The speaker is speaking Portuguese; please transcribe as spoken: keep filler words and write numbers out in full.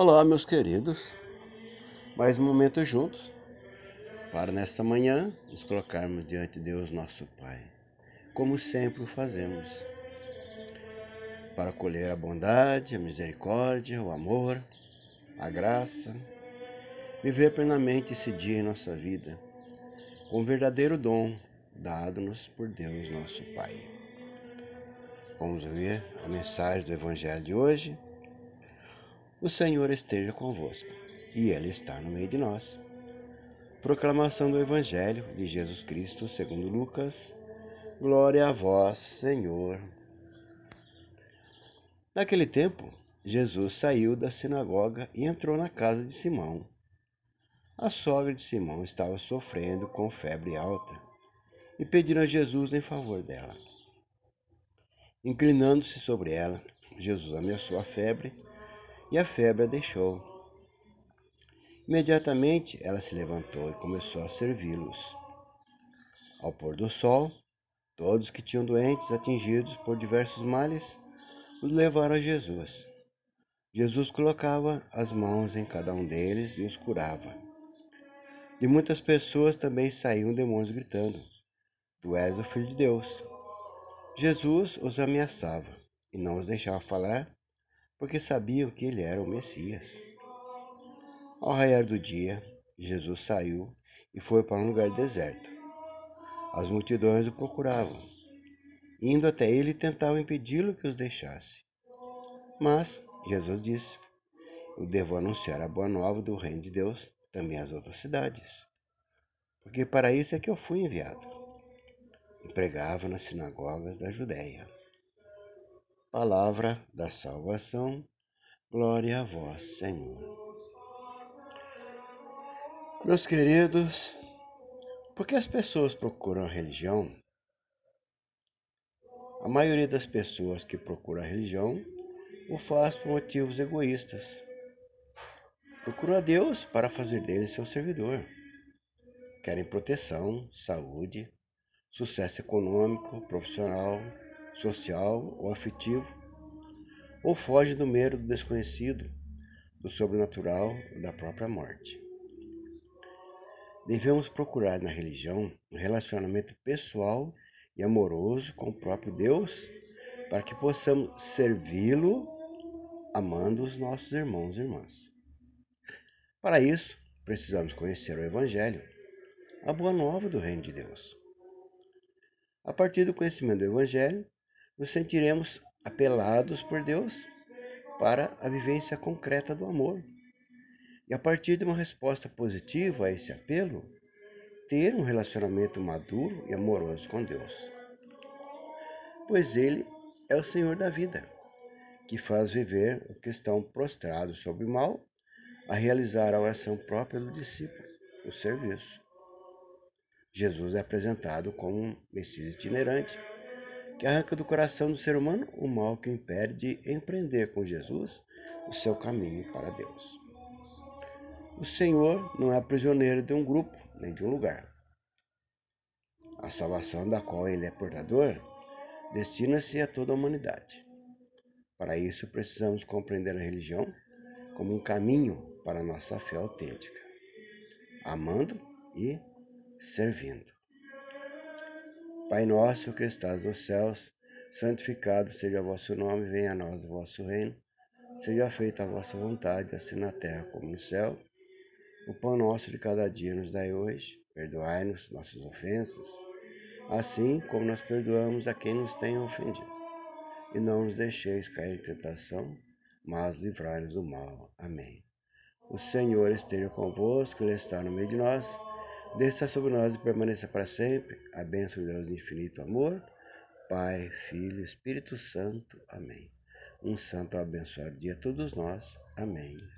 Olá, meus queridos, mais um momento juntos, para nesta manhã nos colocarmos diante de Deus nosso Pai, como sempre o fazemos, para colher a bondade, a misericórdia, o amor, a graça, viver plenamente esse dia em nossa vida, com o verdadeiro dom dado-nos por Deus nosso Pai. Vamos ouvir a mensagem do Evangelho de hoje. O Senhor esteja convosco, e Ele está no meio de nós. Proclamação do Evangelho de Jesus Cristo segundo Lucas. Glória a vós, Senhor. Naquele tempo, Jesus saiu da sinagoga e entrou na casa de Simão. A sogra de Simão estava sofrendo com febre alta e pediram a Jesus em favor dela. Inclinando-se sobre ela, Jesus ameaçou a febre, e a febre a deixou. Imediatamente ela se levantou e começou a servi-los. Ao pôr do sol, todos que tinham doentes atingidos por diversos males os levaram a Jesus. Jesus colocava as mãos em cada um deles e os curava. De muitas pessoas também saíam demônios gritando: "Tu és o Filho de Deus." Jesus os ameaçava e não os deixava falar, porque sabiam que ele era o Messias. Ao raiar do dia, Jesus saiu e foi para um lugar deserto. As multidões o procuravam. Indo até ele, tentavam impedi-lo que os deixasse. Mas Jesus disse: "Eu devo anunciar a boa nova do reino de Deus também às outras cidades, porque para isso é que eu fui enviado." E pregava nas sinagogas da Judéia. Palavra da salvação, glória a vós, Senhor. Meus queridos, por que as pessoas procuram a religião? A maioria das pessoas que procuram a religião o faz por motivos egoístas. Procuram a Deus para fazer dele seu servidor. Querem proteção, saúde, sucesso econômico, profissional, social ou afetivo, ou foge do medo do desconhecido, do sobrenatural ou da própria morte. Devemos procurar na religião um relacionamento pessoal e amoroso com o próprio Deus, para que possamos servi-lo amando os nossos irmãos e irmãs. Para isso, precisamos conhecer o Evangelho, a boa nova do reino de Deus. A partir do conhecimento do Evangelho, nos sentiremos apelados por Deus para a vivência concreta do amor. E a partir de uma resposta positiva a esse apelo, ter um relacionamento maduro e amoroso com Deus. Pois Ele é o Senhor da vida, que faz viver o que estão prostrados sobre o mal, a realizar a oração própria do discípulo, o serviço. Jesus é apresentado como um Messias itinerante, que arranca do coração do ser humano o mal que o impede de empreender com Jesus o seu caminho para Deus. O Senhor não é prisioneiro de um grupo nem de um lugar. A salvação da qual Ele é portador destina-se a toda a humanidade. Para isso, precisamos compreender a religião como um caminho para a nossa fé autêntica, amando e servindo. Pai nosso que estás nos céus, santificado seja o vosso nome, venha a nós o vosso reino, seja feita a vossa vontade, assim na terra como no céu. O pão nosso de cada dia nos dai hoje, perdoai-nos nossas ofensas, assim como nós perdoamos a quem nos tem ofendido. E não nos deixeis cair em tentação, mas livrai-nos do mal. Amém. O Senhor esteja convosco, Ele está no meio de nós. Desça sobre nós e permaneça para sempre. A bênção de Deus de infinito amor, Pai, Filho, Espírito Santo. Amém. Um santo abençoado dia a todos nós. Amém.